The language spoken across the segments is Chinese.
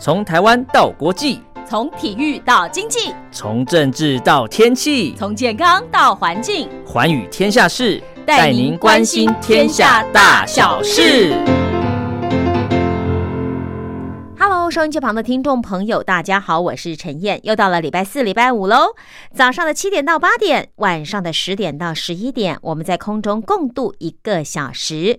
从台湾到国际，从体育到经济，从政治到天气，从健康到环境，寰宇天下事，带您关心天下大小事。Hello， 收音机旁的听众朋友，大家好，我是陈燕，又到了礼拜四、礼拜五喽。早上的7点到8点，晚上的10点到11点，我们在空中共度1个小时。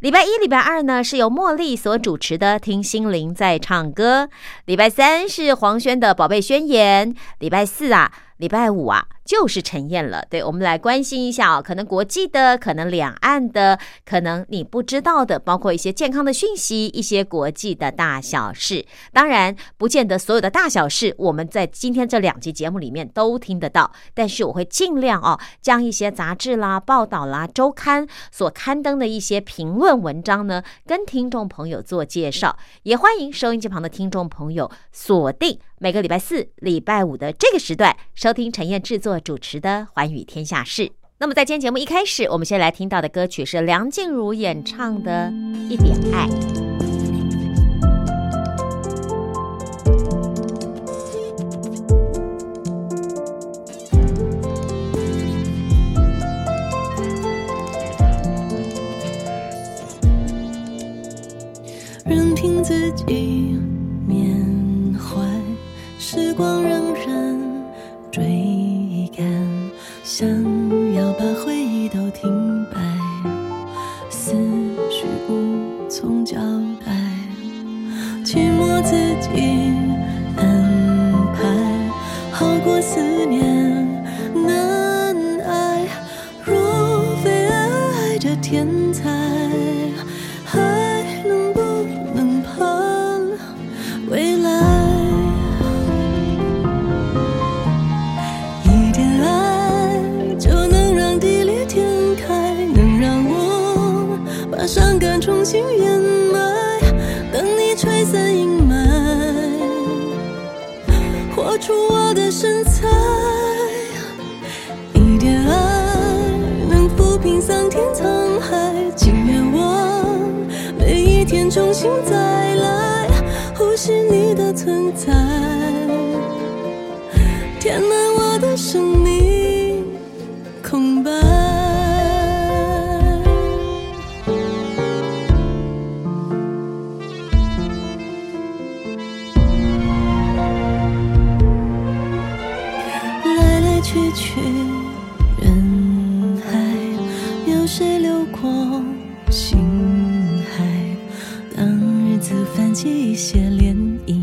礼拜一、礼拜二呢，是由茉莉所主持的《听心灵在唱歌》，礼拜三是黄轩的《宝贝宣言》，礼拜四啊，礼拜五啊，就是陈燕了。对，我们来关心一下啊，可能国际的，可能两岸的，可能你不知道的，包括一些健康的讯息，一些国际的大小事。当然，不见得所有的大小事，我们在今天这2集节目里面都听得到，但是我会尽量啊，将一些杂志啦、报道啦、周刊所刊登的一些评论文章呢，跟听众朋友做介绍，也欢迎收音机旁的听众朋友锁定每个礼拜四、礼拜五的这个时段，收听陈燕制作主持的《寰宇天下事》。那么在今天节目一开始，我们先来听到的歌曲是梁静茹演唱的《一点爱》。任凭自己缅怀，时光让人追赶，想要把回忆都停摆，思绪无从交代，去摸自己安排，好过思念难挨，若非爱这天才，伤感重新掩埋，等你吹散阴霾，活出我的身材，一点爱能抚平桑田沧海，情愿我每一天重新再来，呼吸你的存在，填满我的生命空白。去人海，有谁流过心海，当日子泛起一些涟漪，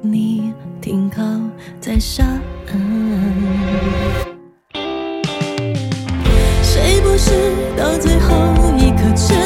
你停靠在沙岸，谁不是到最后一颗针，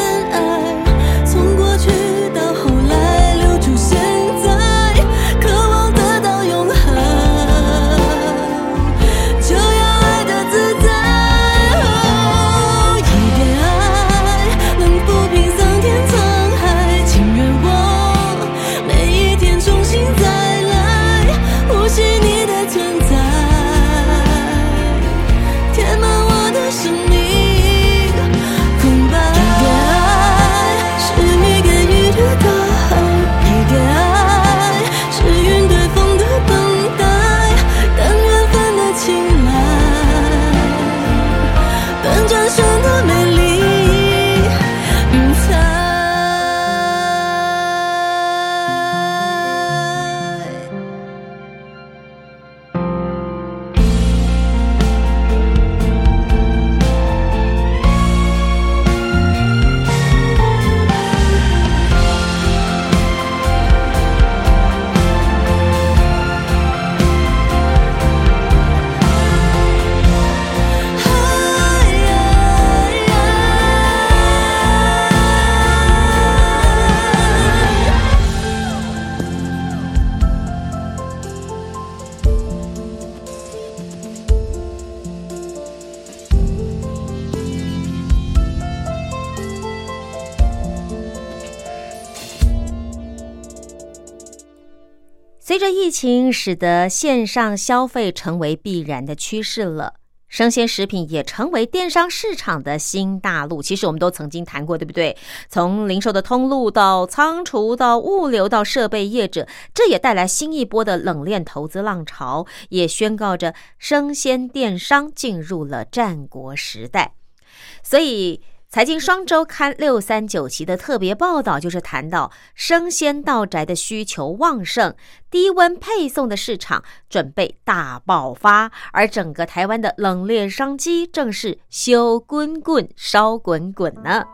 随着疫情使得线上消费成为必然的趋势了，生鲜食品也成为电商市场的新大陆，其实我们都曾经谈过，对不对？从零售的通路到仓储到物流到设备业者，这也带来新一波的冷链投资浪潮，也宣告着生鲜电商进入了战国时代。所以财经双周刊639期的特别报道就是谈到生鲜到宅的需求旺盛，低温配送的市场准备大爆发，而整个台湾的冷链商机正是烧滚滚烧滚滚呢。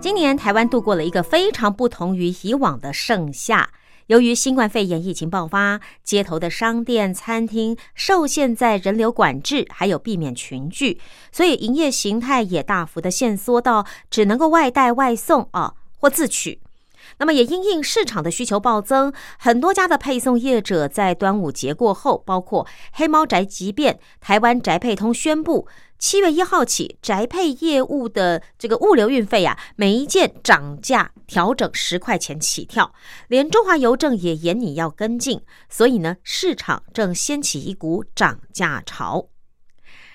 今年台湾度过了一个非常不同于以往的盛夏，由于新冠肺炎疫情爆发，街头的商店、餐厅受限在人流管制，还有避免群聚，所以营业形态也大幅的限缩到只能够外带外送或自取。那么也因应市场的需求暴增，很多家的配送业者在端午节过后，包括黑猫宅急便、台湾宅配通宣布7月1号起，宅配业务的这个物流运费每一件涨价调整10块钱起跳，连中华邮政也严拟要跟进，所以呢，市场正掀起一股涨价潮。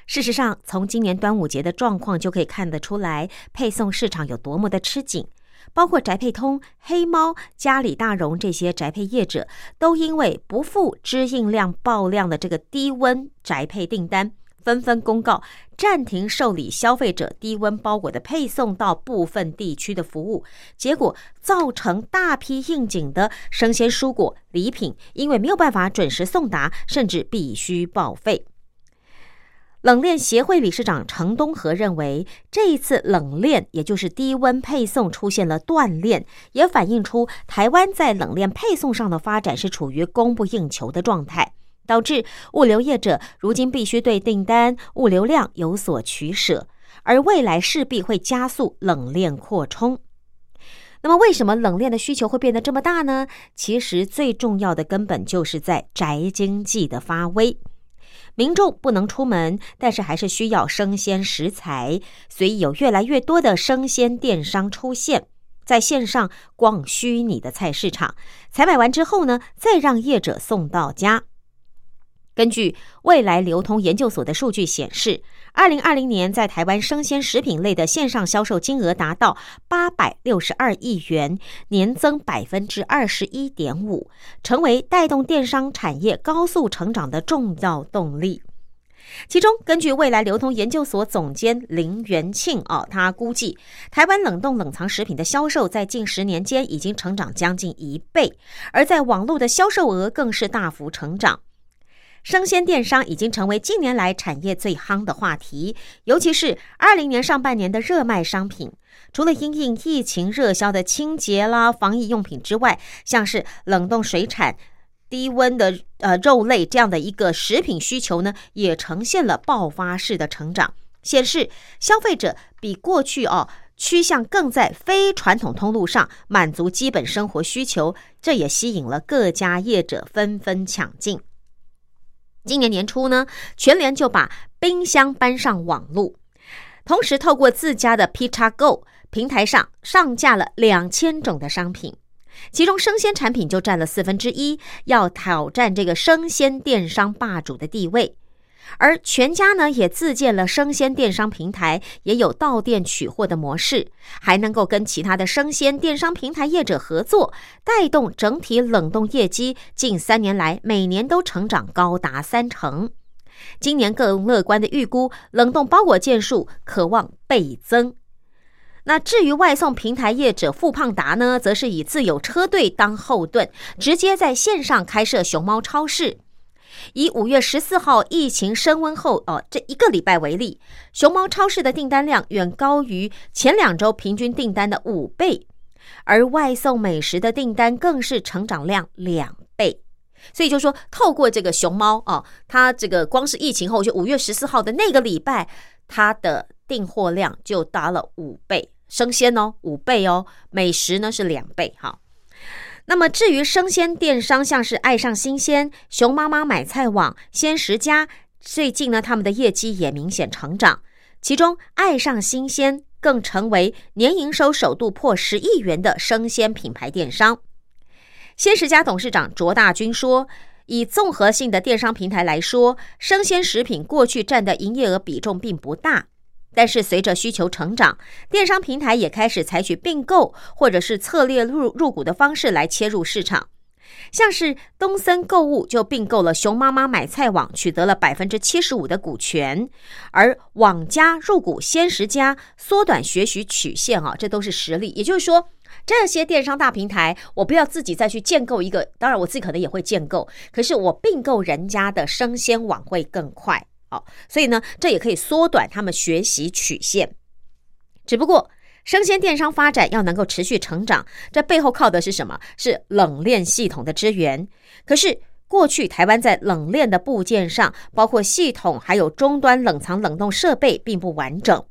事实上，从今年端午节的状况就可以看得出来，配送市场有多么的吃紧。包括宅配通、黑猫、嘉里大荣这些宅配业者，都因为不付支应量爆量的这个低温宅配订单，纷纷公告暂停受理消费者低温包裹的配送到部分地区的服务，结果造成大批应景的生鲜蔬果、礼品因为没有办法准时送达，甚至必须报废。冷链协会理事长程东和认为，这一次冷链也就是低温配送出现了断链，也反映出台湾在冷链配送上的发展是处于供不应求的状态，导致物流业者如今必须对订单、物流量有所取舍，而未来势必会加速冷链扩充。那么为什么冷链的需求会变得这么大呢？其实最重要的根本就是在宅经济的发威。民众不能出门，但是还是需要生鲜食材，所以有越来越多的生鲜电商出现，在线上逛虚拟的菜市场，采买完之后呢，再让业者送到家。根据未来流通研究所的数据显示，2020年在台湾生鲜食品类的线上销售金额达到862亿元，年增 21.5%， 成为带动电商产业高速成长的重要动力。其中根据未来流通研究所总监林元庆他估计，台湾冷冻冷藏食品的销售在近10年间已经成长将近1倍，而在网络的销售额更是大幅成长。生鲜电商已经成为近年来产业最夯的话题，尤其是20年上半年的热卖商品，除了因应疫情热销的清洁啦、防疫用品之外，像是冷冻水产、低温的肉类这样的一个食品需求呢，也呈现了爆发式的成长，显示消费者比过去趋向更在非传统通路上满足基本生活需求，这也吸引了各家业者纷纷抢进。今年年初呢，全联就把冰箱搬上网路，同时透过自家的 PitaGo 平台上上架了2000种的商品，其中生鲜产品就占了1/4，要挑战这个生鲜电商霸主的地位。而全家呢，也自建了生鲜电商平台，也有到店取货的模式，还能够跟其他的生鲜电商平台业者合作，带动整体冷冻业绩近3年来每年都成长高达30%。今年更乐观的预估，冷冻包裹件数可望倍增。那至于外送平台业者富胖达呢，则是以自有车队当后盾，直接在线上开设熊猫超市。以5月14号疫情升温后这一个礼拜为例，熊猫超市的订单量远高于前2周平均订单的5倍，而外送美食的订单更是成长量2倍。所以就说透过这个熊猫它这个光是疫情后就5月14号的那个礼拜，它的订货量就达了5倍，生鲜5倍美食呢是2倍。好，那么至于生鲜电商，像是爱上新鲜、熊妈妈买菜网、鲜食家、最近呢，他们的业绩也明显成长，其中爱上新鲜更成为年营收首度破10亿元的生鲜品牌电商。鲜食家董事长卓大军说，以综合性的电商平台来说，生鲜食品过去占的营业额比重并不大，但是随着需求成长，电商平台也开始采取并购或者是策略入股的方式来切入市场。像是东森购物就并购了熊妈妈买菜网，取得了 75% 的股权，而网家入股鲜食家，缩短学习曲线啊，这都是实例。也就是说，这些电商大平台，我不要自己再去建构一个，当然我自己可能也会建构，可是我并购人家的生鲜网会更快哦，所以呢，这也可以缩短他们学习曲线。只不过生鲜电商发展要能够持续成长，这背后靠的是什么？是冷链系统的支援。可是过去台湾在冷链的部件上，包括系统还有终端冷藏冷冻设备并不完整，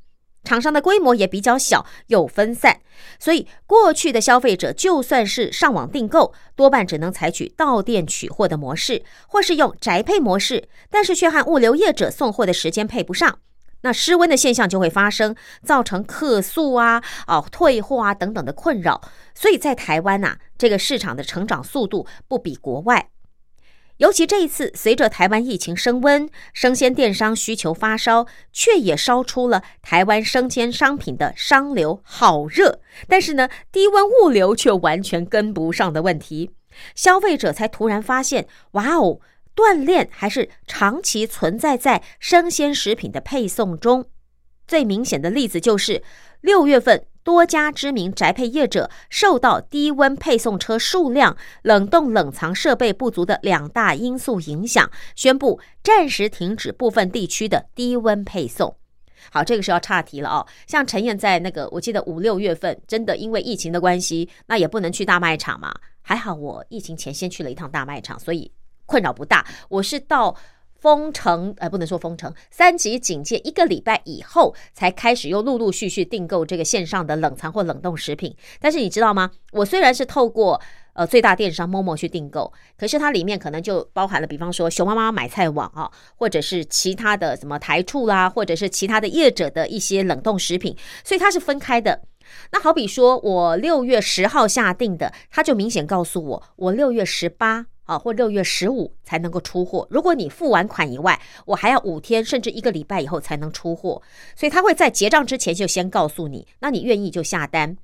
厂商的规模也比较小，有分散，所以过去的消费者就算是上网订购，多半只能采取到店取货的模式，或是用宅配模式，但是却和物流业者送货的时间配不上，那失温的现象就会发生，造成客诉啊、退货啊等等的困扰。所以在台湾啊，这个市场的成长速度不比国外。尤其这一次随着台湾疫情升温，生鲜电商需求发烧，却也烧出了台湾生鲜商品的商流好热，但是呢，低温物流却完全跟不上的问题，消费者才突然发现，哇哦，断链还是长期存在在生鲜食品的配送中。最明显的例子就是6月份多家知名宅配业者受到低温配送车数量、冷冻冷藏设备不足的两大因素影响，宣布暂时停止部分地区的低温配送。好，这个是要岔题了哦。像陈燕在那个，我记得5、6月份，真的因为疫情的关系，那也不能去大卖场嘛。还好我疫情前先去了一趟大卖场，所以困扰不大。我是到封城，不能说封城，3级警戒1个礼拜以后才开始又陆陆续续订购这个线上的冷藏或冷冻食品。但是你知道吗？我虽然是透过最大电商 MOMO 去订购，可是它里面可能就包含了，比方说熊妈妈买菜网啊，或者是其他的什么台畜啦，或者是其他的业者的一些冷冻食品，所以它是分开的。那好比说我6月10号下订的，它就明显告诉我，我6月18或6月15才能够出货，如果你付完款以外，我还要5天甚至1个礼拜以后才能出货，所以他会在结账之前就先告诉你，那你愿意就下单。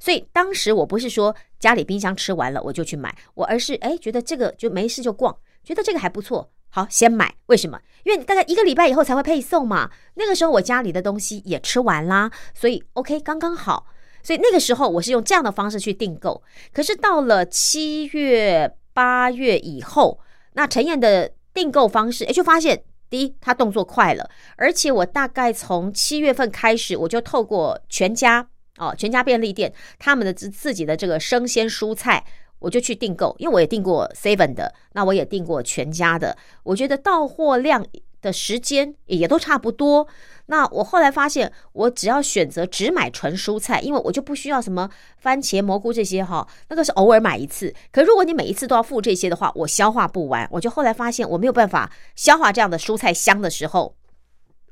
所以当时我不是说家里冰箱吃完了我就去买，我而是觉得这个就没事就逛，觉得这个还不错，好先买。为什么？因为大概1个礼拜以后才会配送嘛，那个时候我家里的东西也吃完啦，所以 OK 刚刚好。所以那个时候我是用这样的方式去订购。可是到了7月8月以后，那陈燕的订购方式就发现，第一，他动作快了，而且我大概从7月份开始，我就透过全家全家便利店他们的自己的这个生鲜蔬菜，我就去订购。因为我也订过 7-11 的，那我也订过全家的，我觉得到货量的时间也都差不多。那我后来发现，我只要选择只买纯蔬菜，因为我就不需要什么番茄蘑菇这些那个是偶尔买一次，可如果你每一次都要付这些的话，我消化不完。我就后来发现我没有办法消化这样的蔬菜香的时候，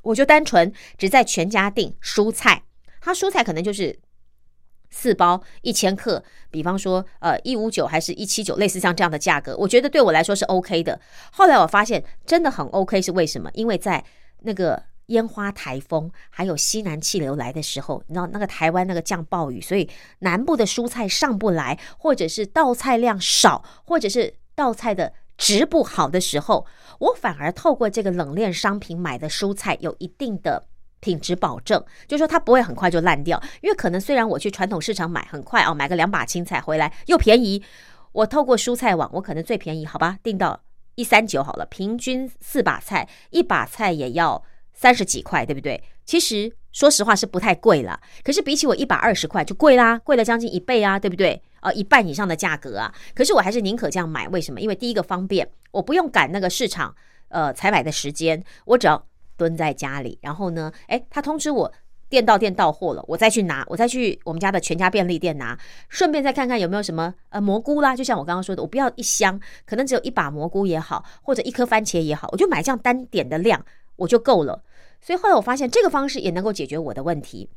我就单纯只在全家订蔬菜。它蔬菜可能就是4包1000克，比方说159还是179，类似像这样的价格，我觉得对我来说是 OK 的。后来我发现真的很 OK， 是为什么？因为在那个烟花台风还有西南气流来的时候，你知道那个台湾那个降暴雨，所以南部的蔬菜上不来，或者是到菜量少，或者是到菜的值不好的时候，我反而透过这个冷链商品买的蔬菜有一定的品质保证，就是说它不会很快就烂掉。因为可能虽然我去传统市场买很快买个2把青菜回来又便宜，我透过蔬菜网，我可能最便宜好吧，订到139好了，平均4把菜，1把菜也要30几块，对不对？其实说实话是不太贵啦，可是比起我120块就贵啦，贵了将近1倍啊，对不对？一半以上的价格啊，可是我还是宁可这样买。为什么？因为第一个方便，我不用赶那个市场采买的时间，我只要蹲在家里，然后呢，他通知我店到店到货了，我再去拿，我再去我们家的全家便利店拿，顺便再看看有没有什么蘑菇啦，就像我刚刚说的，我不要一箱，可能只有一把蘑菇也好，或者一颗番茄也好，我就买这样单点的量我就够了。所以后来我发现这个方式也能够解决我的问题。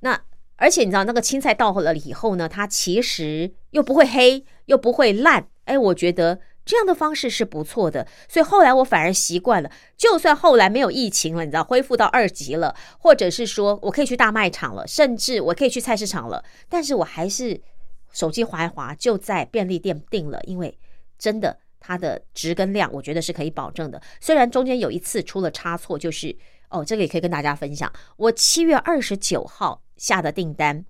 那而且你知道那个青菜到货了以后呢，它其实又不会黑又不会烂，哎，我觉得这样的方式是不错的。所以后来我反而习惯了，就算后来没有疫情了，你知道恢复到2级了，或者是说我可以去大卖场了，甚至我可以去菜市场了，但是我还是手机滑一滑就在便利店订了，因为真的它的值跟量我觉得是可以保证的。虽然中间有一次出了差错，就是这个也可以跟大家分享，我7月29号下的订单，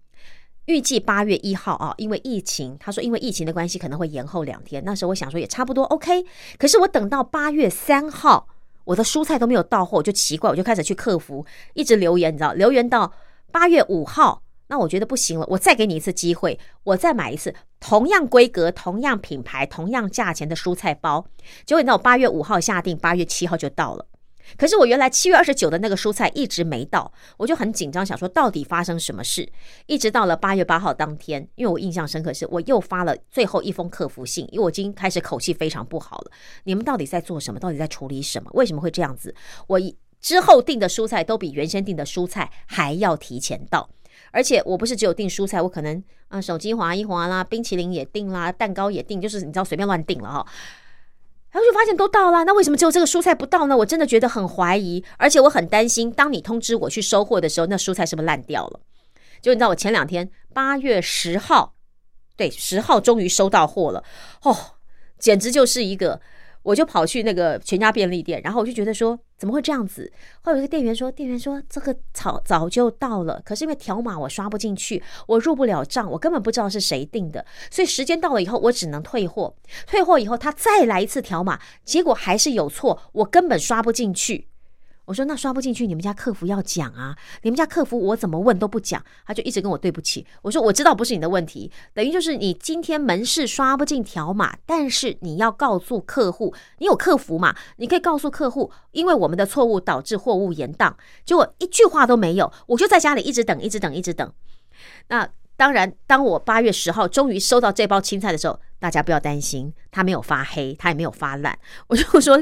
预计8月1号啊，因为疫情，他说因为疫情的关系可能会延后2天，那时候我想说也差不多 OK， 可是我等到8月3号我的蔬菜都没有到货，我就奇怪，我就开始去客服一直留言，你知道，留言到8月5号，那我觉得不行了，我再给你一次机会，我再买一次同样规格同样品牌同样价钱的蔬菜包，结果你知道我8月5号下定，8月7号就到了，可是我原来7月29的那个蔬菜一直没到，我就很紧张，想说到底发生什么事，一直到了8月8号当天，因为我印象深刻是我又发了最后一封客服信，因为我已经开始口气非常不好了，你们到底在做什么，到底在处理什么，为什么会这样子，我之后订的蔬菜都比原先订的蔬菜还要提前到，而且我不是只有订蔬菜，我可能手机滑一滑啦，冰淇淋也订啦，蛋糕也订，就是你知道随便乱订了哈。然后就发现都到了，那为什么只有这个蔬菜不到呢？我真的觉得很怀疑，而且我很担心当你通知我去收货的时候，那蔬菜是不是烂掉了。就你知道我前2天8月10号对10号终于收到货了，简直就是一个，我就跑去那个全家便利店，然后我就觉得说怎么会这样子，后来有一个店员说这个早就到了，可是因为条码我刷不进去，我入不了账，我根本不知道是谁订的，所以时间到了以后我只能退货以后他再来一次条码，结果还是有错，我根本刷不进去。我说那刷不进去你们家客服要讲啊，你们家客服我怎么问都不讲，他就一直跟我对不起，我说我知道不是你的问题，等于就是你今天门市刷不进条码，但是你要告诉客户，你有客服嘛，你可以告诉客户因为我们的错误导致货物延宕，结果一句话都没有，我就在家里一直等。那当然当我8月10号终于收到这包青菜的时候，大家不要担心，它没有发黑，它也没有发烂，我就说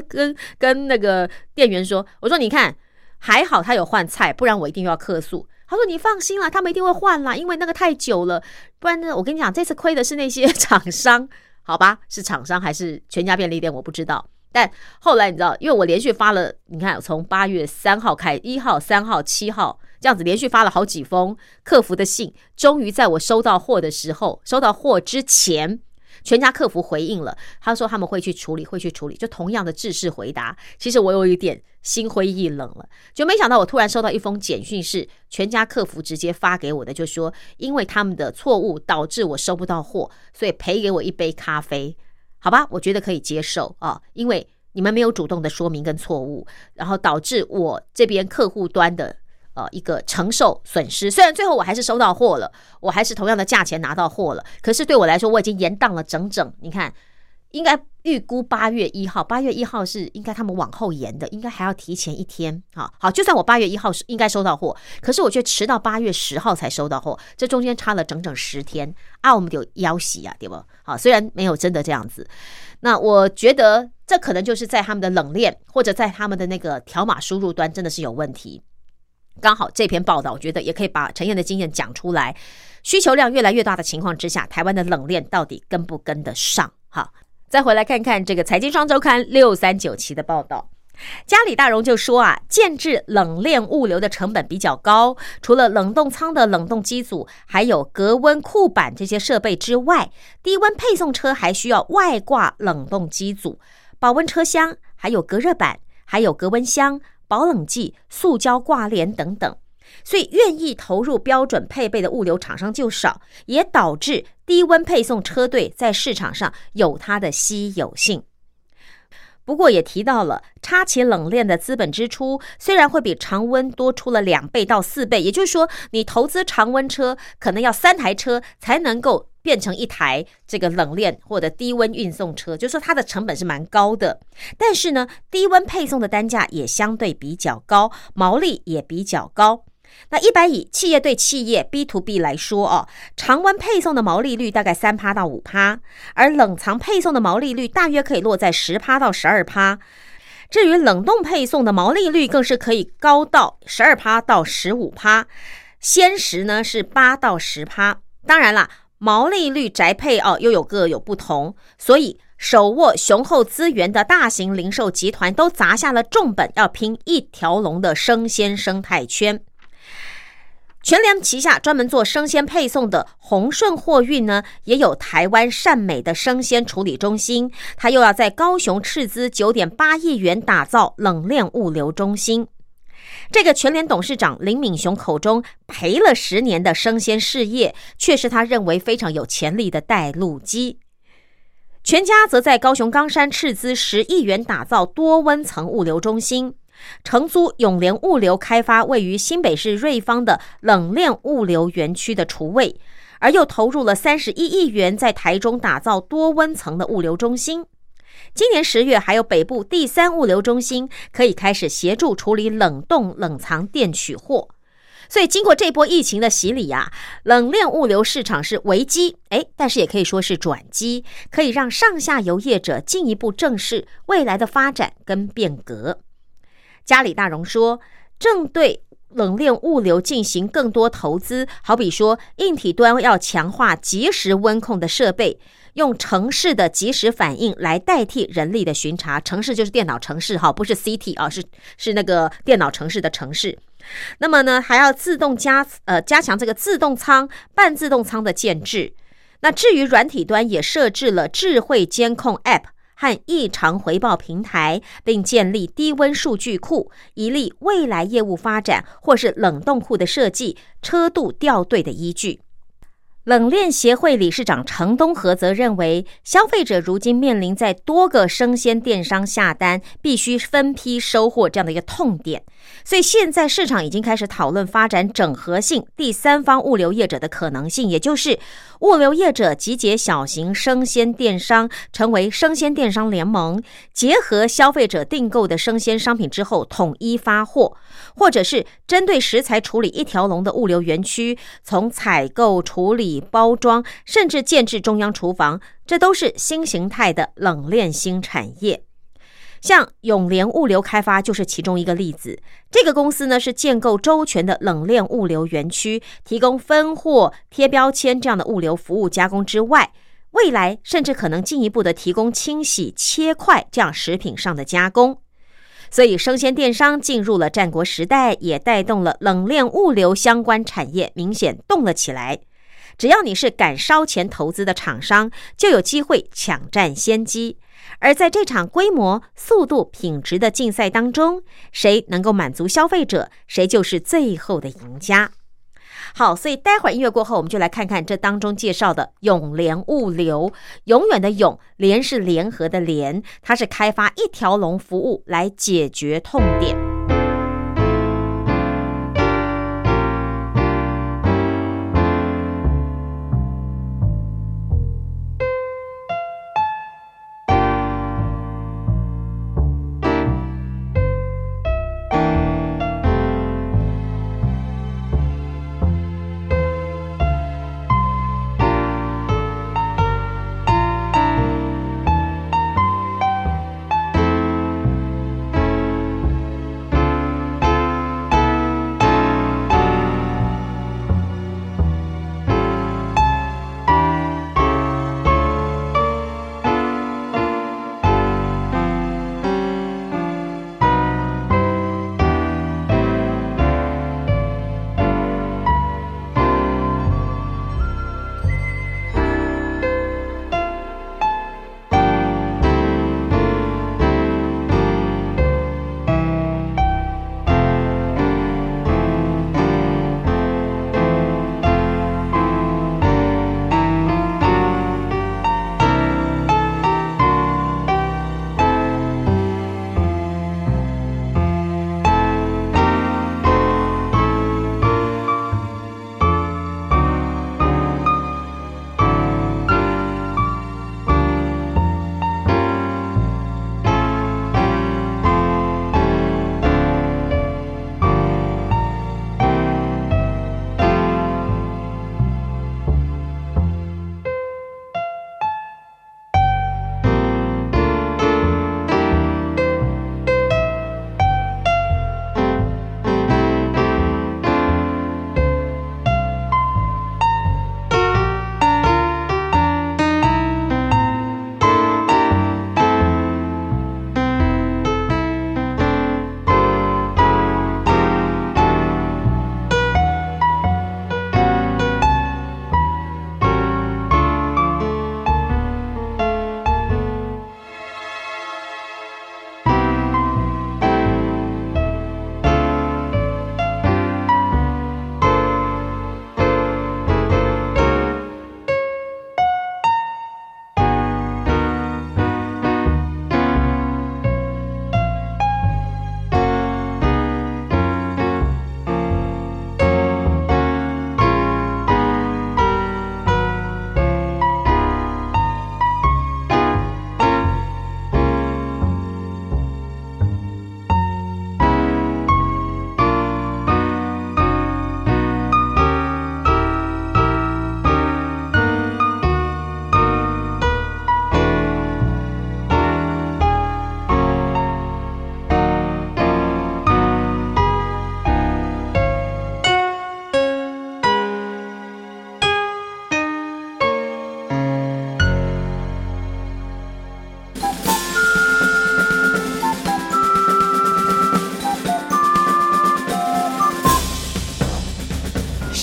跟那个店员说，我说你看还好他有换菜，不然我一定要客诉。他说你放心啦，他们一定会换啦，因为那个太久了，不然呢我跟你讲这次亏的是那些厂商，好吧，是厂商还是全家便利店我不知道。但后来你知道，因为我连续发了，你看从8月3号开1号3号7号这样子连续发了好几封客服的信，终于在我收到货的时候，收到货之前全家客服回应了，他说他们会去处理，就同样的制式回答，其实我有一点心灰意冷了，就没想到我突然收到一封简讯，是全家客服直接发给我的，就说因为他们的错误导致我收不到货，所以赔给我一杯咖啡，好吧，我觉得可以接受啊，因为你们没有主动的说明跟错误，然后导致我这边客户端的一个承受损失，虽然最后我还是收到货了，我还是同样的价钱拿到货了，可是对我来说我已经延宕了整整，你看应该预估8月1号8月1号是应该他们往后延的，应该还要提前一天。好，就算我8月1号应该收到货，可是我却迟到8月10号才收到货，这中间差了整整10天啊，我们就要洗啊，对不好，虽然没有真的这样子。那我觉得这可能就是在他们的冷链或者在他们的那个条码输入端真的是有问题。刚好这篇报道我觉得也可以把陈燕的经验讲出来，需求量越来越大的情况之下，台湾的冷链到底跟不跟得上。好，再回来看看这个财经双周刊639期的报道，家里大荣就说啊，建置冷链物流的成本比较高，除了冷冻仓的冷冻机组还有隔温库板这些设备之外，低温配送车还需要外挂冷冻机组、保温车厢，还有隔热板，还有隔温箱、保冷剂、塑胶挂帘等等，所以愿意投入标准配备的物流厂商就少，也导致低温配送车队在市场上有它的稀有性。不过也提到了，插旗冷链的资本支出虽然会比常温多出了2倍到4倍，也就是说你投资常温车可能要3台车才能够变成1台这个冷链或者低温运送车，就是说它的成本是蛮高的，但是呢低温配送的单价也相对比较高，毛利也比较高，那100以企业对企业 B2B 来说哦，常温配送的毛利率大概 3% 到 5%， 而冷藏配送的毛利率大约可以落在 10% 到 12%， 至于冷冻配送的毛利率更是可以高到 12% 到 15%， 鲜食呢是8到 10%。 当然啦，毛利率宅配哦又有各有不同，所以手握雄厚资源的大型零售集团都砸下了重本，要拼一条龙的生鲜生态圈。全联旗下专门做生鲜配送的宏顺货运呢，也有台湾善美的生鲜处理中心，它又要在高雄斥资 9.8 亿元打造冷链物流中心。这个全联董事长林敏雄口中赔了10年的生鲜事业，却是他认为非常有潜力的带路机。全家则在高雄冈山斥资10亿元打造多温层物流中心，承租永联物流开发位于新北市瑞芳的冷链物流园区的厨卫，而又投入了31亿元在台中打造多温层的物流中心。今年10月，还有北部第3物流中心可以开始协助处理冷冻冷藏店取货。所以经过这波疫情的洗礼啊，冷链物流市场是危机，但是也可以说是转机，可以让上下游业者进一步正视未来的发展跟变革。家里大荣说，正对冷链物流进行更多投资，好比说硬体端要强化即时温控的设备，用程式的即时反应来代替人力的巡查。程式就是电脑程式，不是 CT， 是那个电脑程式的程式。那么呢，还要自动加强这个自动仓、半自动仓的建制。那至于软体端，也设置了智慧监控 App 和异常回报平台，并建立低温数据库，以利未来业务发展或是冷冻库的设计、车度掉队的依据。冷链协会理事长程东和则认为，消费者如今面临在多个生鲜电商下单必须分批收货这样的一个痛点，所以现在市场已经开始讨论发展整合性第三方物流业者的可能性，也就是物流业者集结小型生鲜电商，成为生鲜电商联盟，结合消费者订购的生鲜商品之后统一发货，或者是针对食材处理一条龙的物流园区，从采购、处理、包装，甚至建置中央厨房，这都是新形态的冷链新产业。像永联物流开发就是其中一个例子。这个公司呢，是建构周全的冷链物流园区，提供分货、贴标签这样的物流服务加工之外，未来甚至可能进一步的提供清洗、切块这样食品上的加工。所以生鲜电商进入了战国时代，也带动了冷链物流相关产业明显动了起来。只要你是敢烧钱投资的厂商，就有机会抢占先机。而在这场规模、速度、品质的竞赛当中，谁能够满足消费者，谁就是最后的赢家。好，所以待会儿音乐过后，我们就来看看这当中介绍的永联物流。永远的永，联是联合的联，它是开发一条龙服务来解决痛点。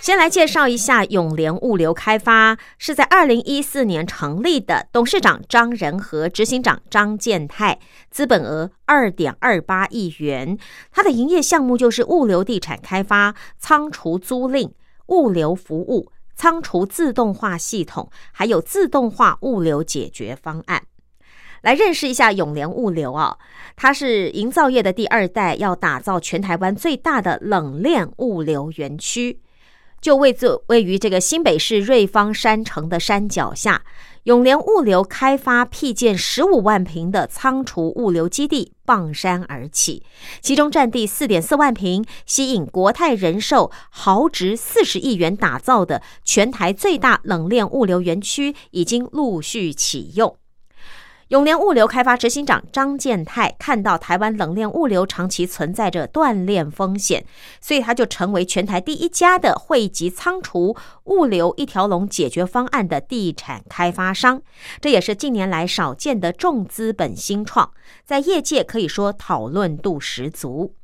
先来介绍一下永联物流开发，是在2014年成立的，董事长张仁和，执行长张建泰，资本额 2.28 亿元。它的营业项目就是物流地产开发、仓储租赁、物流服务、仓储自动化系统，还有自动化物流解决方案。来认识一下永联物流啊，它是营造业的第二代，要打造全台湾最大的冷链物流园区。就位于这个新北市瑞芳山城的山脚下，永联物流开发辟建15万坪的仓储物流基地傍山而起，其中占地 4.4 万坪，吸引国泰人寿豪值40亿元打造的全台最大冷链物流园区已经陆续启用。永联物流开发执行长张建泰看到台湾冷链物流长期存在着断链风险，所以他就成为全台第一家的汇集仓储物流一条龙解决方案的地产开发商，这也是近年来少见的重资本新创，在业界可以说讨论度十足。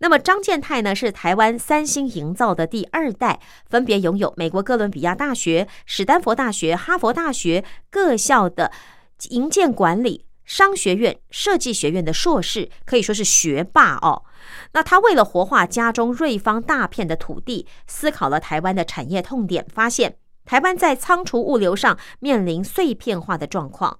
那么张建泰呢，是台湾三星营造的第二代，分别拥有美国哥伦比亚大学、史丹佛大学、哈佛大学各校的营建管理、商学院、设计学院的硕士，可以说是学霸哦。那他为了活化家中瑞芳大片的土地，思考了台湾的产业痛点，发现台湾在仓储物流上面临碎片化的状况。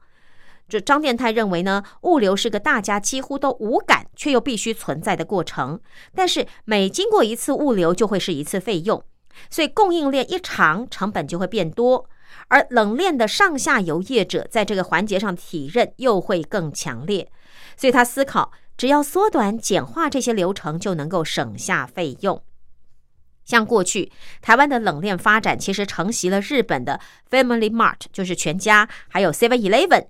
这张建泰认为呢，物流是个大家几乎都无感却又必须存在的过程，但是每经过一次物流就会是一次费用，所以供应链一长，成本就会变多，而冷链的上下游业者在这个环节上体认又会更强烈，所以他思考只要缩短简化这些流程就能够省下费用。像过去台湾的冷链发展其实承袭了日本的 Family Mart 就是全家，还有 7-11、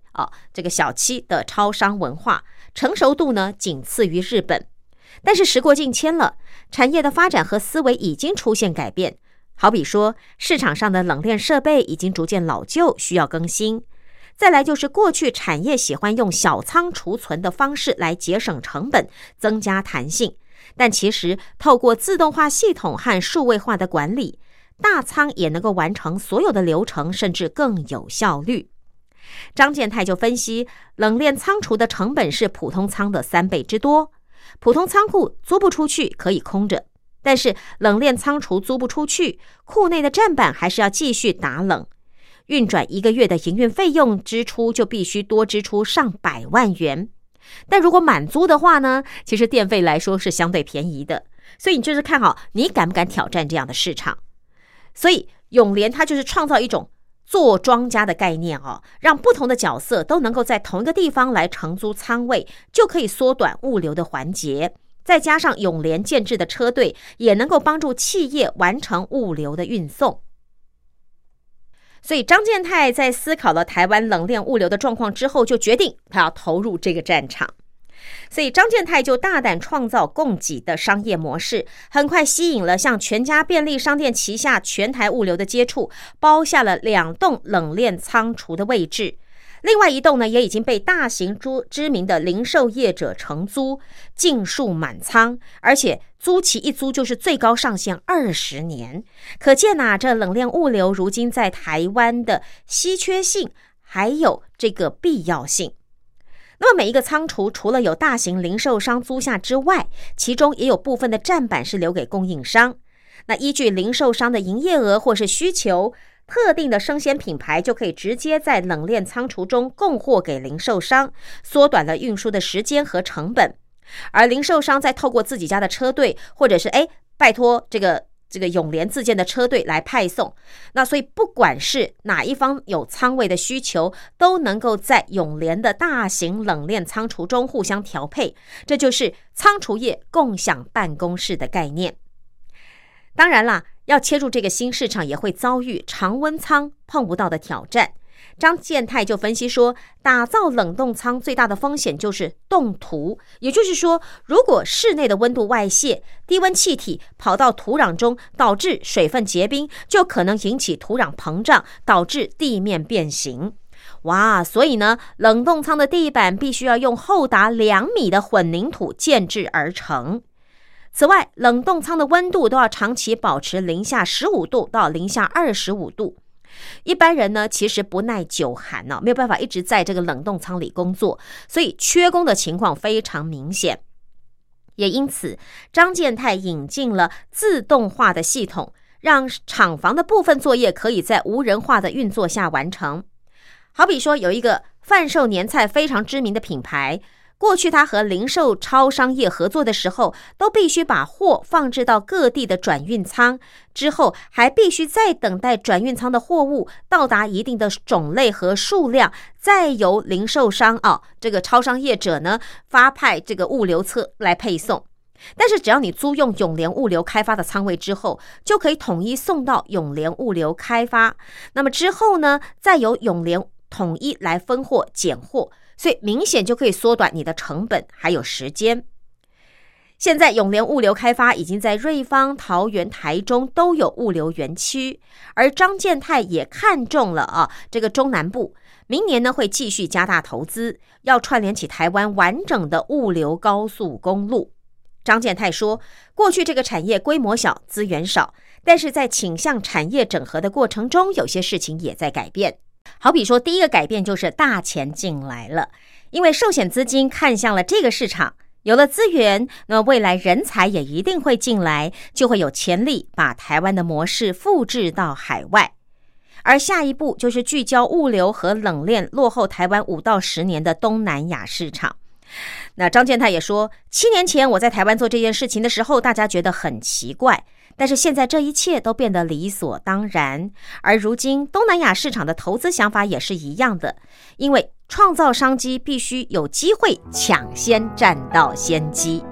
这个小七的超商文化，成熟度呢仅次于日本。但是时过境迁了，产业的发展和思维已经出现改变，好比说市场上的冷链设备已经逐渐老旧，需要更新。再来就是过去产业喜欢用小仓储存的方式来节省成本，增加弹性，但其实透过自动化系统和数位化的管理，大仓也能够完成所有的流程，甚至更有效率。张建泰就分析，冷链仓储的成本是普通仓的3倍之多，普通仓库租不出去可以空着，但是冷链仓储租不出去，库内的站板还是要继续打冷，运转1个月的营运费用支出就必须多支出上百万元。但如果满租的话呢，其实电费来说是相对便宜的，所以你就是看好你敢不敢挑战这样的市场。所以永联它就是创造一种做庄家的概念哦，让不同的角色都能够在同一个地方来承租仓位，就可以缩短物流的环节。再加上永联建制的车队也能够帮助企业完成物流的运送。所以张建泰在思考了台湾冷链物流的状况之后，就决定他要投入这个战场。所以张建泰就大胆创造供给的商业模式，很快吸引了像全家便利商店旗下全台物流的接触，包下了2栋冷链仓储的位置。另外一栋呢，也已经被大型知名的零售业者承租，尽数满仓，而且租期一租就是最高上限20年。可见啊，这冷链物流如今在台湾的稀缺性还有这个必要性。那么每一个仓储除了有大型零售商租下之外，其中也有部分的站板是留给供应商。那依据零售商的营业额或是需求，特定的生鲜品牌就可以直接在冷链仓储中供货给零售商，缩短了运输的时间和成本。而零售商再透过自己家的车队，或者是拜托这个这个永联自建的车队来派送。那所以不管是哪一方有仓位的需求，都能够在永联的大型冷链仓储中互相调配，这就是仓储业共享办公室的概念。当然啦，要切入这个新市场也会遭遇常温仓碰不到的挑战。张建泰就分析说，打造冷冻仓最大的风险就是冻土，也就是说，如果室内的温度外泄，低温气体跑到土壤中，导致水分结冰，就可能引起土壤膨胀，导致地面变形。哇，所以呢，冷冻仓的地板必须要用厚达2米的混凝土建制而成。此外，冷冻仓的温度都要长期保持-15度到-25度。一般人呢，其实不耐久寒没有办法一直在这个冷冻仓里工作，所以缺工的情况非常明显。也因此，张建泰引进了自动化的系统，让厂房的部分作业可以在无人化的运作下完成。好比说，有一个贩售年菜非常知名的品牌，过去他和零售超商业合作的时候，都必须把货放置到各地的转运仓，之后还必须再等待转运仓的货物到达一定的种类和数量，再由零售商这个超商业者呢发派这个物流车来配送。但是只要你租用永联物流开发的仓位之后，就可以统一送到永联物流开发，那么之后呢，再由永联统一来分货拣货，所以明显就可以缩短你的成本还有时间。现在永联物流开发已经在瑞芳、桃园、台中都有物流园区，而张建泰也看中了这个中南部，明年呢会继续加大投资，要串联起台湾完整的物流高速公路。张建泰说，过去这个产业规模小，资源少，但是在倾向产业整合的过程中，有些事情也在改变。好比说，第一个改变就是大钱进来了，因为寿险资金看向了这个市场，有了资源，那未来人才也一定会进来，就会有潜力把台湾的模式复制到海外。而下一步就是聚焦物流和冷链落后台湾5到10年的东南亚市场。那张建泰也说，7年前我在台湾做这件事情的时候，大家觉得很奇怪，但是现在这一切都变得理所当然。而如今东南亚市场的投资想法也是一样的，因为创造商机必须有机会抢先占到先机。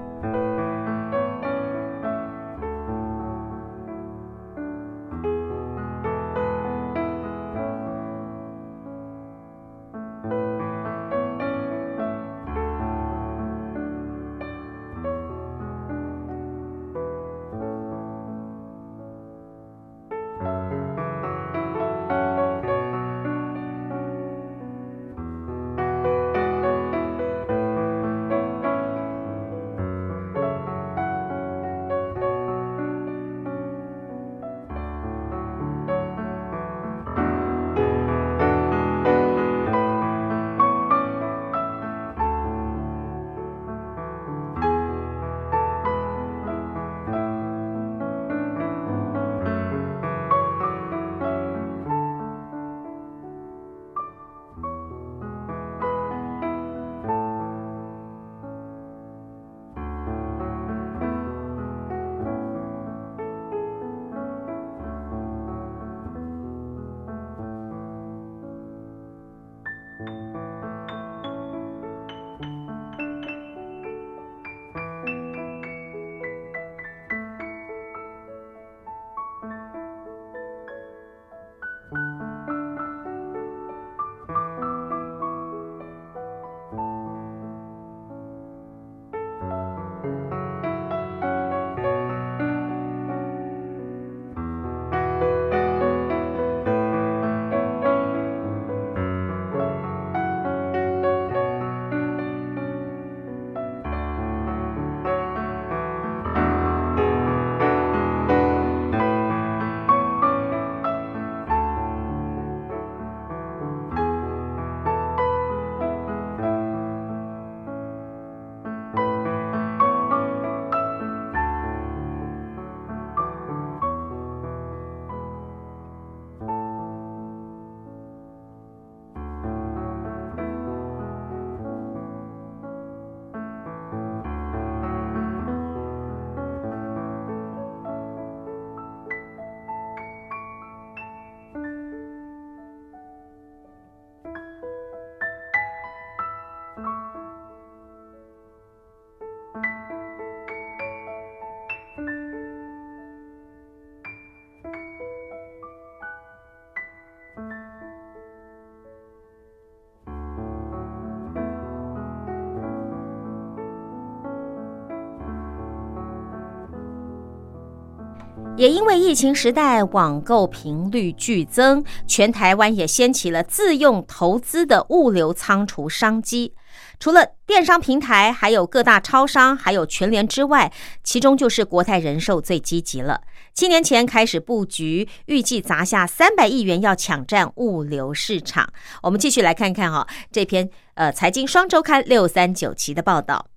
也因为疫情时代网购频率剧增，全台湾也掀起了自用投资的物流仓储商机。除了电商平台，还有各大超商，还有全联之外，其中就是国泰人寿最积极了。7年前开始布局，预计砸下300亿元要抢占物流市场。我们继续来看看这篇财经双周刊639期的报道。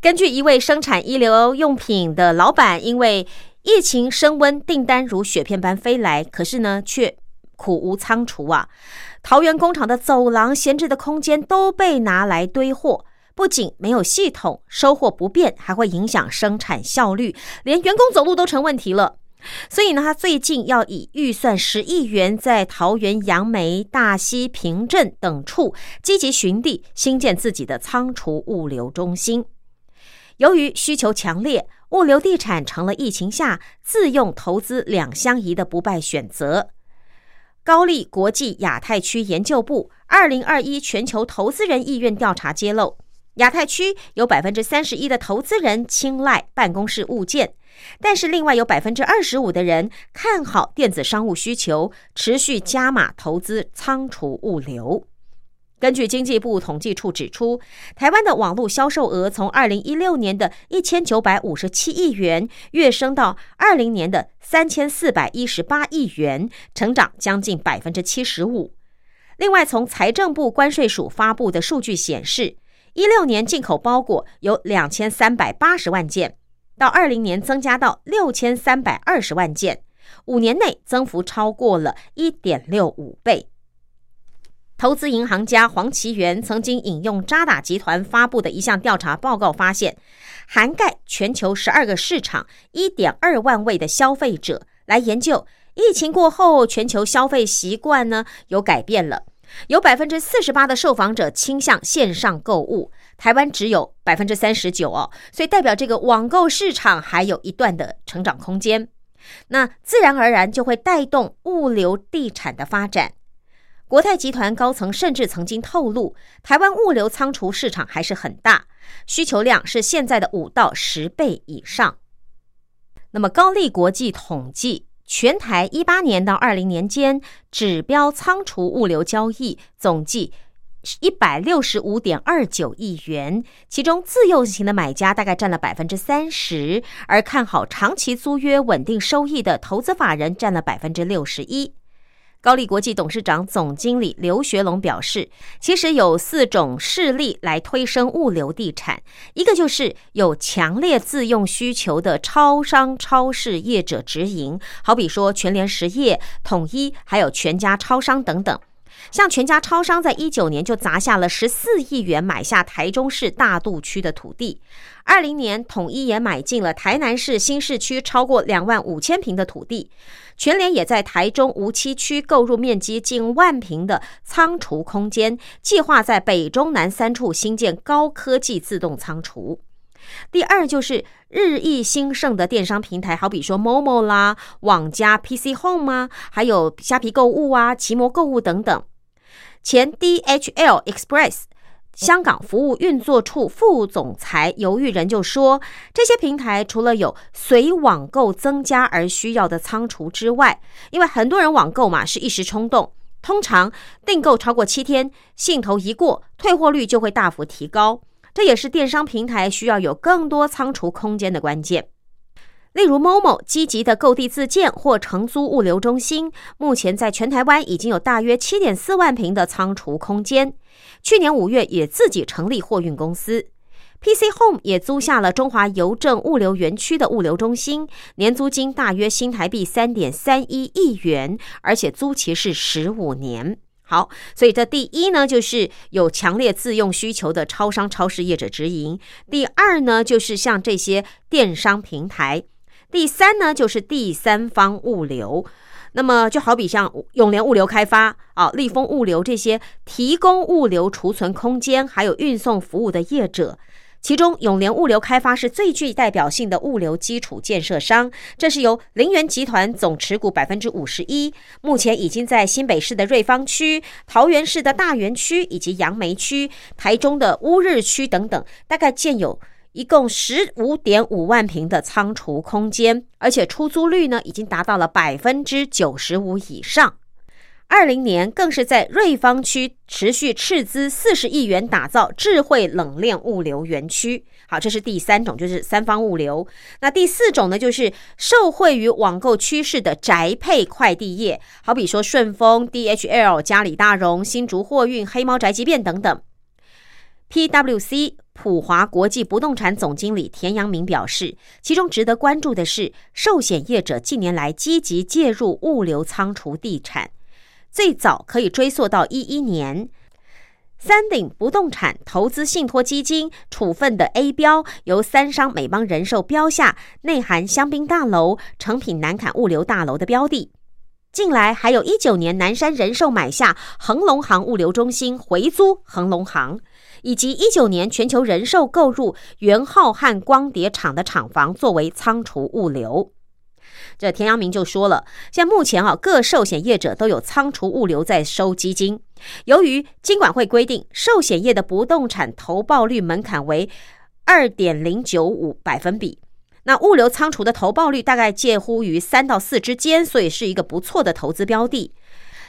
根据一位生产医疗用品的老板，因为疫情升温，订单如雪片般飞来，可是呢却苦无仓储啊！桃园工厂的走廊、闲置的空间都被拿来堆货，不仅没有系统，收货不便，还会影响生产效率，连员工走路都成问题了。所以呢，他最近要以预算10亿元，在桃园、杨梅、大溪、平镇等处积极寻地，兴建自己的仓储物流中心。由于需求强烈，物流地产成了疫情下自用投资两相宜的不败选择。高力国际亚太区研究部2021全球投资人意愿调查揭露，亚太区有 31% 的投资人青睐办公室物件，但是另外有 25% 的人看好电子商务需求，持续加码投资仓储物流。根据经济部统计处指出，台湾的网络销售额从2016年的1957亿元跃升到20年的3418亿元，成长将近 75%。 另外，从财政部关税署发布的数据显示，16年进口包裹有2380万件，到20年增加到6320万件，5年内增幅超过了 1.65 倍。投资银行家黄奇源曾经引用渣打集团发布的一项调查报告，发现涵盖全球12个市场 1.2 万位的消费者，来研究疫情过后全球消费习惯呢有改变了。有 48% 的受访者倾向线上购物，台湾只有 39%所以代表这个网购市场还有一段的成长空间。那自然而然就会带动物流地产的发展。国泰集团高层甚至曾经透露，台湾物流仓储市场还是很大，需求量是现在的5到10倍以上。那么高力国际统计，全台18年到20年间指标仓储物流交易总计 165.29 亿元，其中自用型的买家大概占了 30%， 而看好长期租约稳定收益的投资法人占了 61%。高力国际董事长总经理刘学龙表示，其实有4种势力来推升物流地产，一个就是有强烈自用需求的超商超市业者直营，好比说全联实业、统一还有全家超商等等。像全家超商在19年就砸下了14亿元买下台中市大肚区的土地，20年统一也买进了台南市新市区超过25000坪的土地，全联也在台中梧棲区购入面积近10000坪的仓储空间，计划在北中南3处兴建高科技自动仓储。第二就是日益兴盛的电商平台，好比说 MOMO 啦、网家 PC Home 啊，还有虾皮购物啊、奇摩购物等等。前 DHL Express 香港服务运作处副总裁尤玉仁就说，这些平台除了有随网购增加而需要的仓储之外，因为很多人网购嘛是一时冲动，通常订购超过7天，兴头一过，退货率就会大幅提高。这也是电商平台需要有更多仓储空间的关键。例如 MOMO 积极的购地自建或承租物流中心，目前在全台湾已经有大约 7.4 万坪的仓储空间，去年5月也自己成立货运公司。 PC Home 也租下了中华邮政物流园区的物流中心，年租金大约新台币 3.31 亿元，而且租期是15年。好，所以这第一呢，就是有强烈自用需求的超商超市业者直营；第二呢，就是像这些电商平台；第三呢，就是第三方物流。那么就好比像永联物流开发啊、立丰物流这些提供物流储存空间还有运送服务的业者，其中永联物流开发是最具代表性的物流基础建设商，这是由林园集团总持股 51%， 目前已经在新北市的瑞芳区、桃园市的大园区以及杨梅区、台中的乌日区等等，大概建有一共 15.5 万平的仓储空间，而且出租率呢已经达到了 95% 以上。20年更是在瑞芳区持续斥资40亿元打造智慧冷链物流园区。好，这是第三种，就是三方物流。那第四种呢，就是受惠于网购趋势的宅配快递业，好比说顺丰、DHL、嘉里大荣、新竹货运、黑猫宅急便等等。PWC 普华国际不动产总经理田阳明表示，其中值得关注的是，寿险业者近年来积极介入物流仓储地产。最早可以追溯到11年，三鼎不动产投资信托基金处分的 A 标，由三商美邦人寿标下，内含香槟大楼、诚品南崁物流大楼的标的。近来还有19年南山人寿买下恒隆行物流中心回租恒隆行，以及19年全球人寿购入元浩瀚光碟厂的厂房作为仓储物流。这田阳明就说了，现在目前各寿险业者都有仓储物流在收基金。由于金管会规定，寿险业的不动产投报率门槛为 2.095%，那物流仓储的投报率大概介乎于3到4之间，所以是一个不错的投资标的。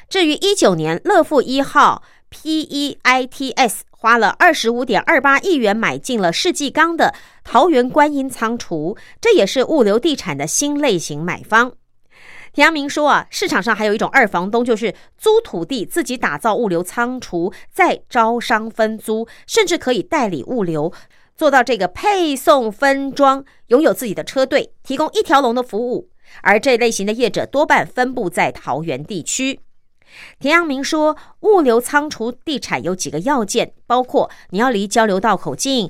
至于19年乐富1号 PEITS 花了 25.28 亿元买进了世纪钢的桃园观音仓储，这也是物流地产的新类型买方。田阳明说，市场上还有一种二房东，就是租土地自己打造物流仓储，再招商分租，甚至可以代理物流，做到这个配送分装，拥有自己的车队，提供一条龙的服务。而这类型的业者多半分布在桃园地区。田阳明说，物流仓储地产有几个要件，包括你要离交流道口近，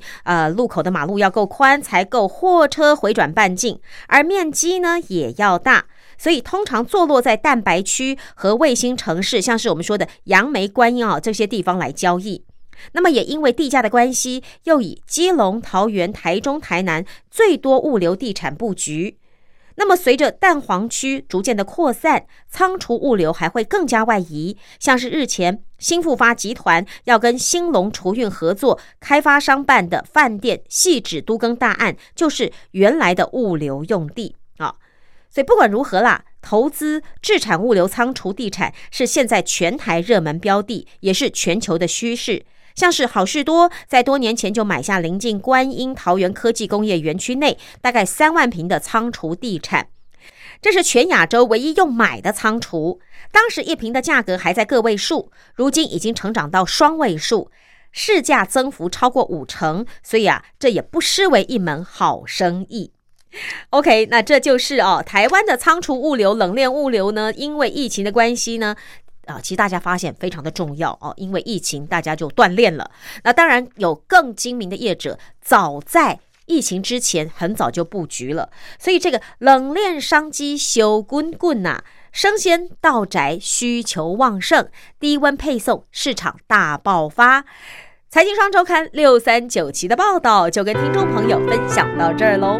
路口的马路要够宽，才够货车回转半径，而面积呢也要大，所以通常坐落在蛋白区和卫星城市，像是我们说的杨梅、观音这些地方来交易。那么也因为地价的关系，又以基隆、桃园、台中、台南最多物流地产布局。那么随着蛋黄区逐渐的扩散，仓储物流还会更加外移，像是日前新复发集团要跟兴隆厨运合作开发商办的饭店汐止都更大案，就是原来的物流用地。所以不管如何啦，投资置产物流仓储地产是现在全台热门标的，也是全球的趋势。像是好事多在多年前就买下临近观音桃园科技工业园区内大概3万坪的仓储地产，这是全亚洲唯一用买的仓储。当时一坪的价格还在个位数，如今已经成长到双位数，市价增幅超过50%，所以这也不失为一门好生意。OK， 那这就是台湾的仓储物流、冷链物流呢，因为疫情的关系呢。其实大家发现非常的重要，因为疫情大家就锻炼了。那当然有更精明的业者早在疫情之前很早就布局了，所以这个冷链商机小滚滚，生鲜到宅需求旺盛，低温配送市场大爆发。财经双周刊639期的报道就跟听众朋友分享到这儿咯。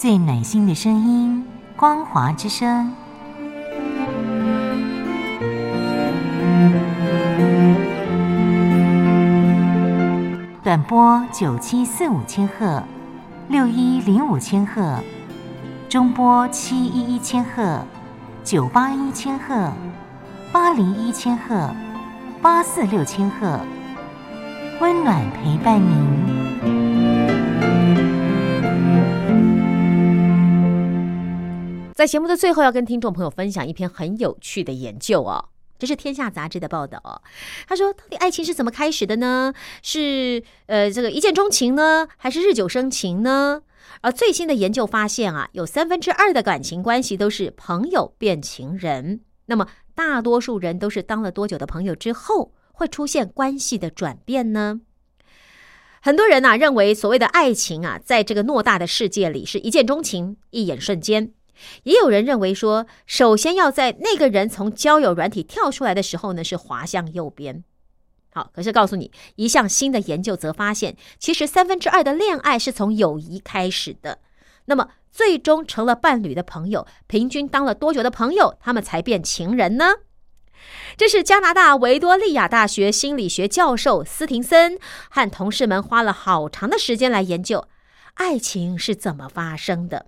最暖心的声音，光华之声。短波97450千赫，6105千赫，中波711千赫，981千赫，801千赫，846千赫，温暖陪伴您。在节目的最后，要跟听众朋友分享一篇很有趣的研究哦。这是天下杂志的报道哦，他说到底爱情是怎么开始的呢？是这个一见钟情呢，还是日久生情呢？而最新的研究发现啊，有2/3的感情关系都是朋友变情人。那么大多数人都是当了多久的朋友之后会出现关系的转变呢？很多人啊认为所谓的爱情啊，在这个偌大的世界里是一见钟情，一眼瞬间。也有人认为说，首先要在那个人从交友软体跳出来的时候呢，是滑向右边。好，可是告诉你，一项新的研究则发现，其实2/3的恋爱是从友谊开始的。那么最终成了伴侣的朋友，平均当了多久的朋友，他们才变情人呢？这是加拿大维多利亚大学心理学教授斯廷森和同事们花了好长的时间来研究，爱情是怎么发生的。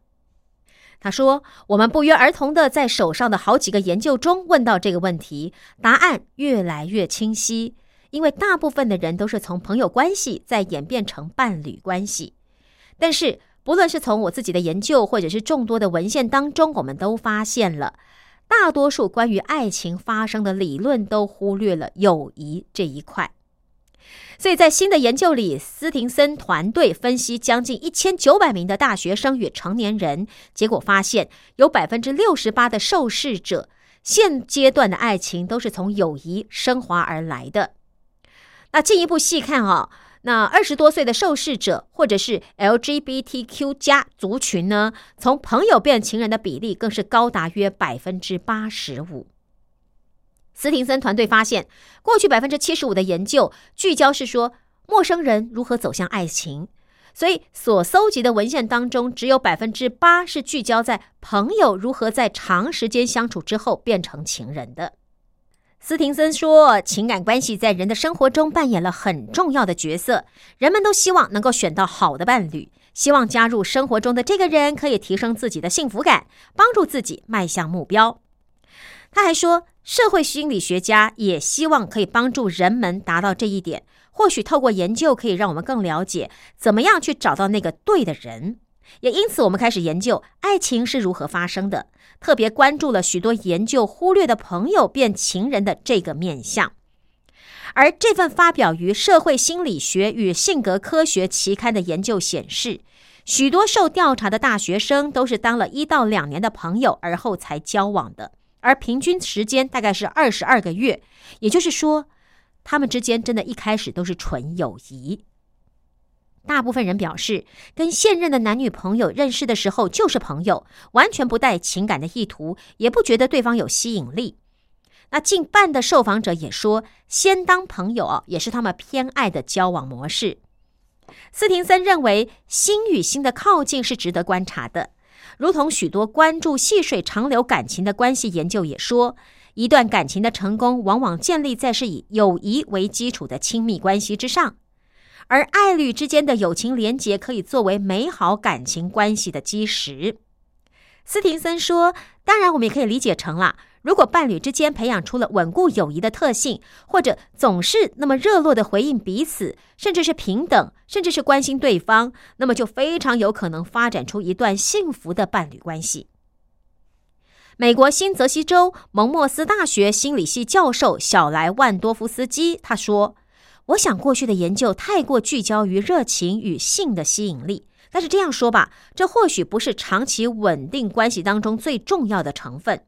他说，我们不约而同地在手上的好几个研究中问到这个问题，答案越来越清晰，因为大部分的人都是从朋友关系再演变成伴侣关系。但是不论是从我自己的研究或者是众多的文献当中，我们都发现了大多数关于爱情发生的理论都忽略了友谊这一块。所以在新的研究里，斯廷森团队分析将近1900名的大学生与成年人，结果发现有 68% 的受试者现阶段的爱情都是从友谊升华而来的。那进一步细看哦，那20多岁的受试者或者是 LGBTQ 加族群呢，从朋友变情人的比例更是高达约 85%。斯廷森团队发现，过去 75% 的研究聚焦是说陌生人如何走向爱情，所以所搜集的文献当中，只有 8% 是聚焦在朋友如何在长时间相处之后变成情人的。斯廷森说，情感关系在人的生活中扮演了很重要的角色，人们都希望能够选到好的伴侣，希望加入生活中的这个人可以提升自己的幸福感，帮助自己迈向目标。他还说，社会心理学家也希望可以帮助人们达到这一点，或许透过研究可以让我们更了解怎么样去找到那个对的人。也因此我们开始研究爱情是如何发生的，特别关注了许多研究忽略的朋友变情人的这个面向。而这份发表于《社会心理学与性格科学》期刊的研究显示，许多受调查的大学生都是当了1到2年的朋友而后才交往的，而平均时间大概是22个月，也就是说他们之间真的一开始都是纯友谊。大部分人表示，跟现任的男女朋友认识的时候就是朋友，完全不带情感的意图，也不觉得对方有吸引力。那近半的受访者也说，先当朋友也是他们偏爱的交往模式。斯廷森认为，心与心的靠近是值得观察的，如同许多关注细水长流感情的关系研究也说，一段感情的成功往往建立在是以友谊为基础的亲密关系之上，而爱侣之间的友情连结可以作为美好感情关系的基石。斯廷森说，当然我们也可以理解成了，如果伴侣之间培养出了稳固友谊的特性，或者总是那么热络地回应彼此，甚至是平等，甚至是关心对方，那么就非常有可能发展出一段幸福的伴侣关系。美国新泽西州蒙莫斯大学心理系教授小莱万多夫斯基他说，我想过去的研究太过聚焦于热情与性的吸引力，但是这样说吧，这或许不是长期稳定关系当中最重要的成分。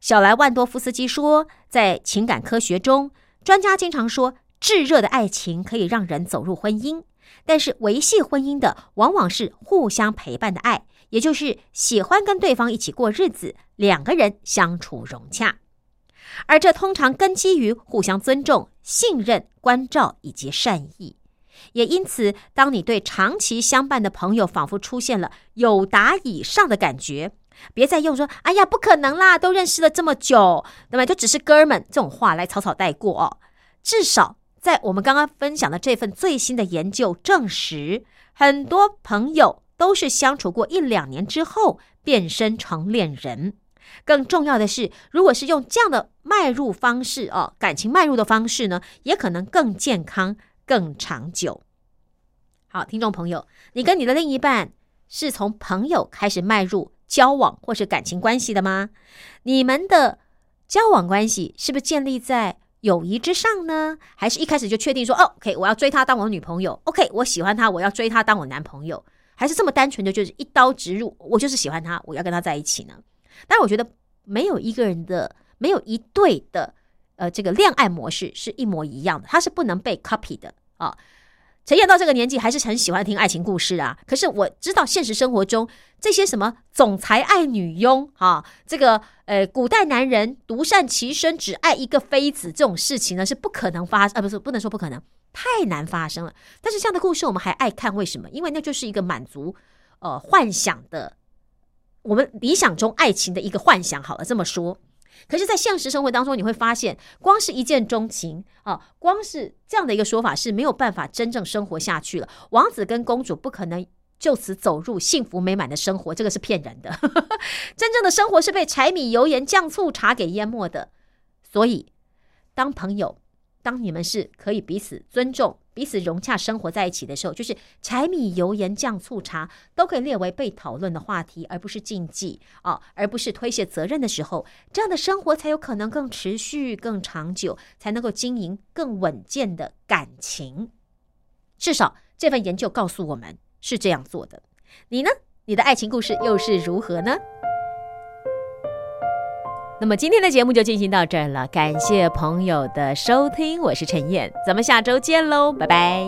小莱万多夫斯基说，在情感科学中，专家经常说炙热的爱情可以让人走入婚姻，但是维系婚姻的往往是互相陪伴的爱，也就是喜欢跟对方一起过日子，两个人相处融洽，而这通常根基于互相尊重、信任、关照以及善意。也因此，当你对长期相伴的朋友仿佛出现了有答以上的感觉，别再用说哎呀不可能啦，都认识了这么久，那么就只是哥们这种话来草草带过哦。至少在我们刚刚分享的这份最新的研究证实，很多朋友都是相处过1-2年之后变身成恋人。更重要的是，如果是用这样的迈入方式哦，感情迈入的方式呢，也可能更健康更长久。好，听众朋友，你跟你的另一半是从朋友开始迈入交往或是感情关系的吗？你们的交往关系是不是建立在友谊之上呢？还是一开始就确定说 OK 我要追他当我的女朋友， OK 我喜欢他，我要追他当我男朋友，还是这么单纯的就是一刀直入，我就是喜欢他，我要跟他在一起呢？但我觉得没有一对的这个恋爱模式是一模一样的，它是不能被 copy 的啊。陈燕到这个年纪还是很喜欢听爱情故事啊，可是我知道现实生活中这些什么总裁爱女佣啊，这个古代男人独善其身只爱一个妃子这种事情呢是不可能发生，不能说不可能，太难发生了。但是这样的故事我们还爱看，为什么？因为那就是一个满足幻想的，我们理想中爱情的一个幻想，好了这么说。可是在现实生活当中，你会发现光是一见钟情啊，光是这样的一个说法是没有办法真正生活下去了。王子跟公主不可能就此走入幸福美满的生活，这个是骗人的真正的生活是被柴米油盐酱醋茶给淹没的。所以当朋友，当你们是可以彼此尊重彼此融洽生活在一起的时候，就是柴米油盐酱醋茶都可以列为被讨论的话题，而不是禁忌，而不是推卸责任的时候，这样的生活才有可能更持续更长久，才能够经营更稳健的感情。至少这份研究告诉我们是这样做的。你呢？你的爱情故事又是如何呢？那么今天的节目就进行到这儿了，感谢朋友的收听，我是陈燕，咱们下周见喽，拜拜。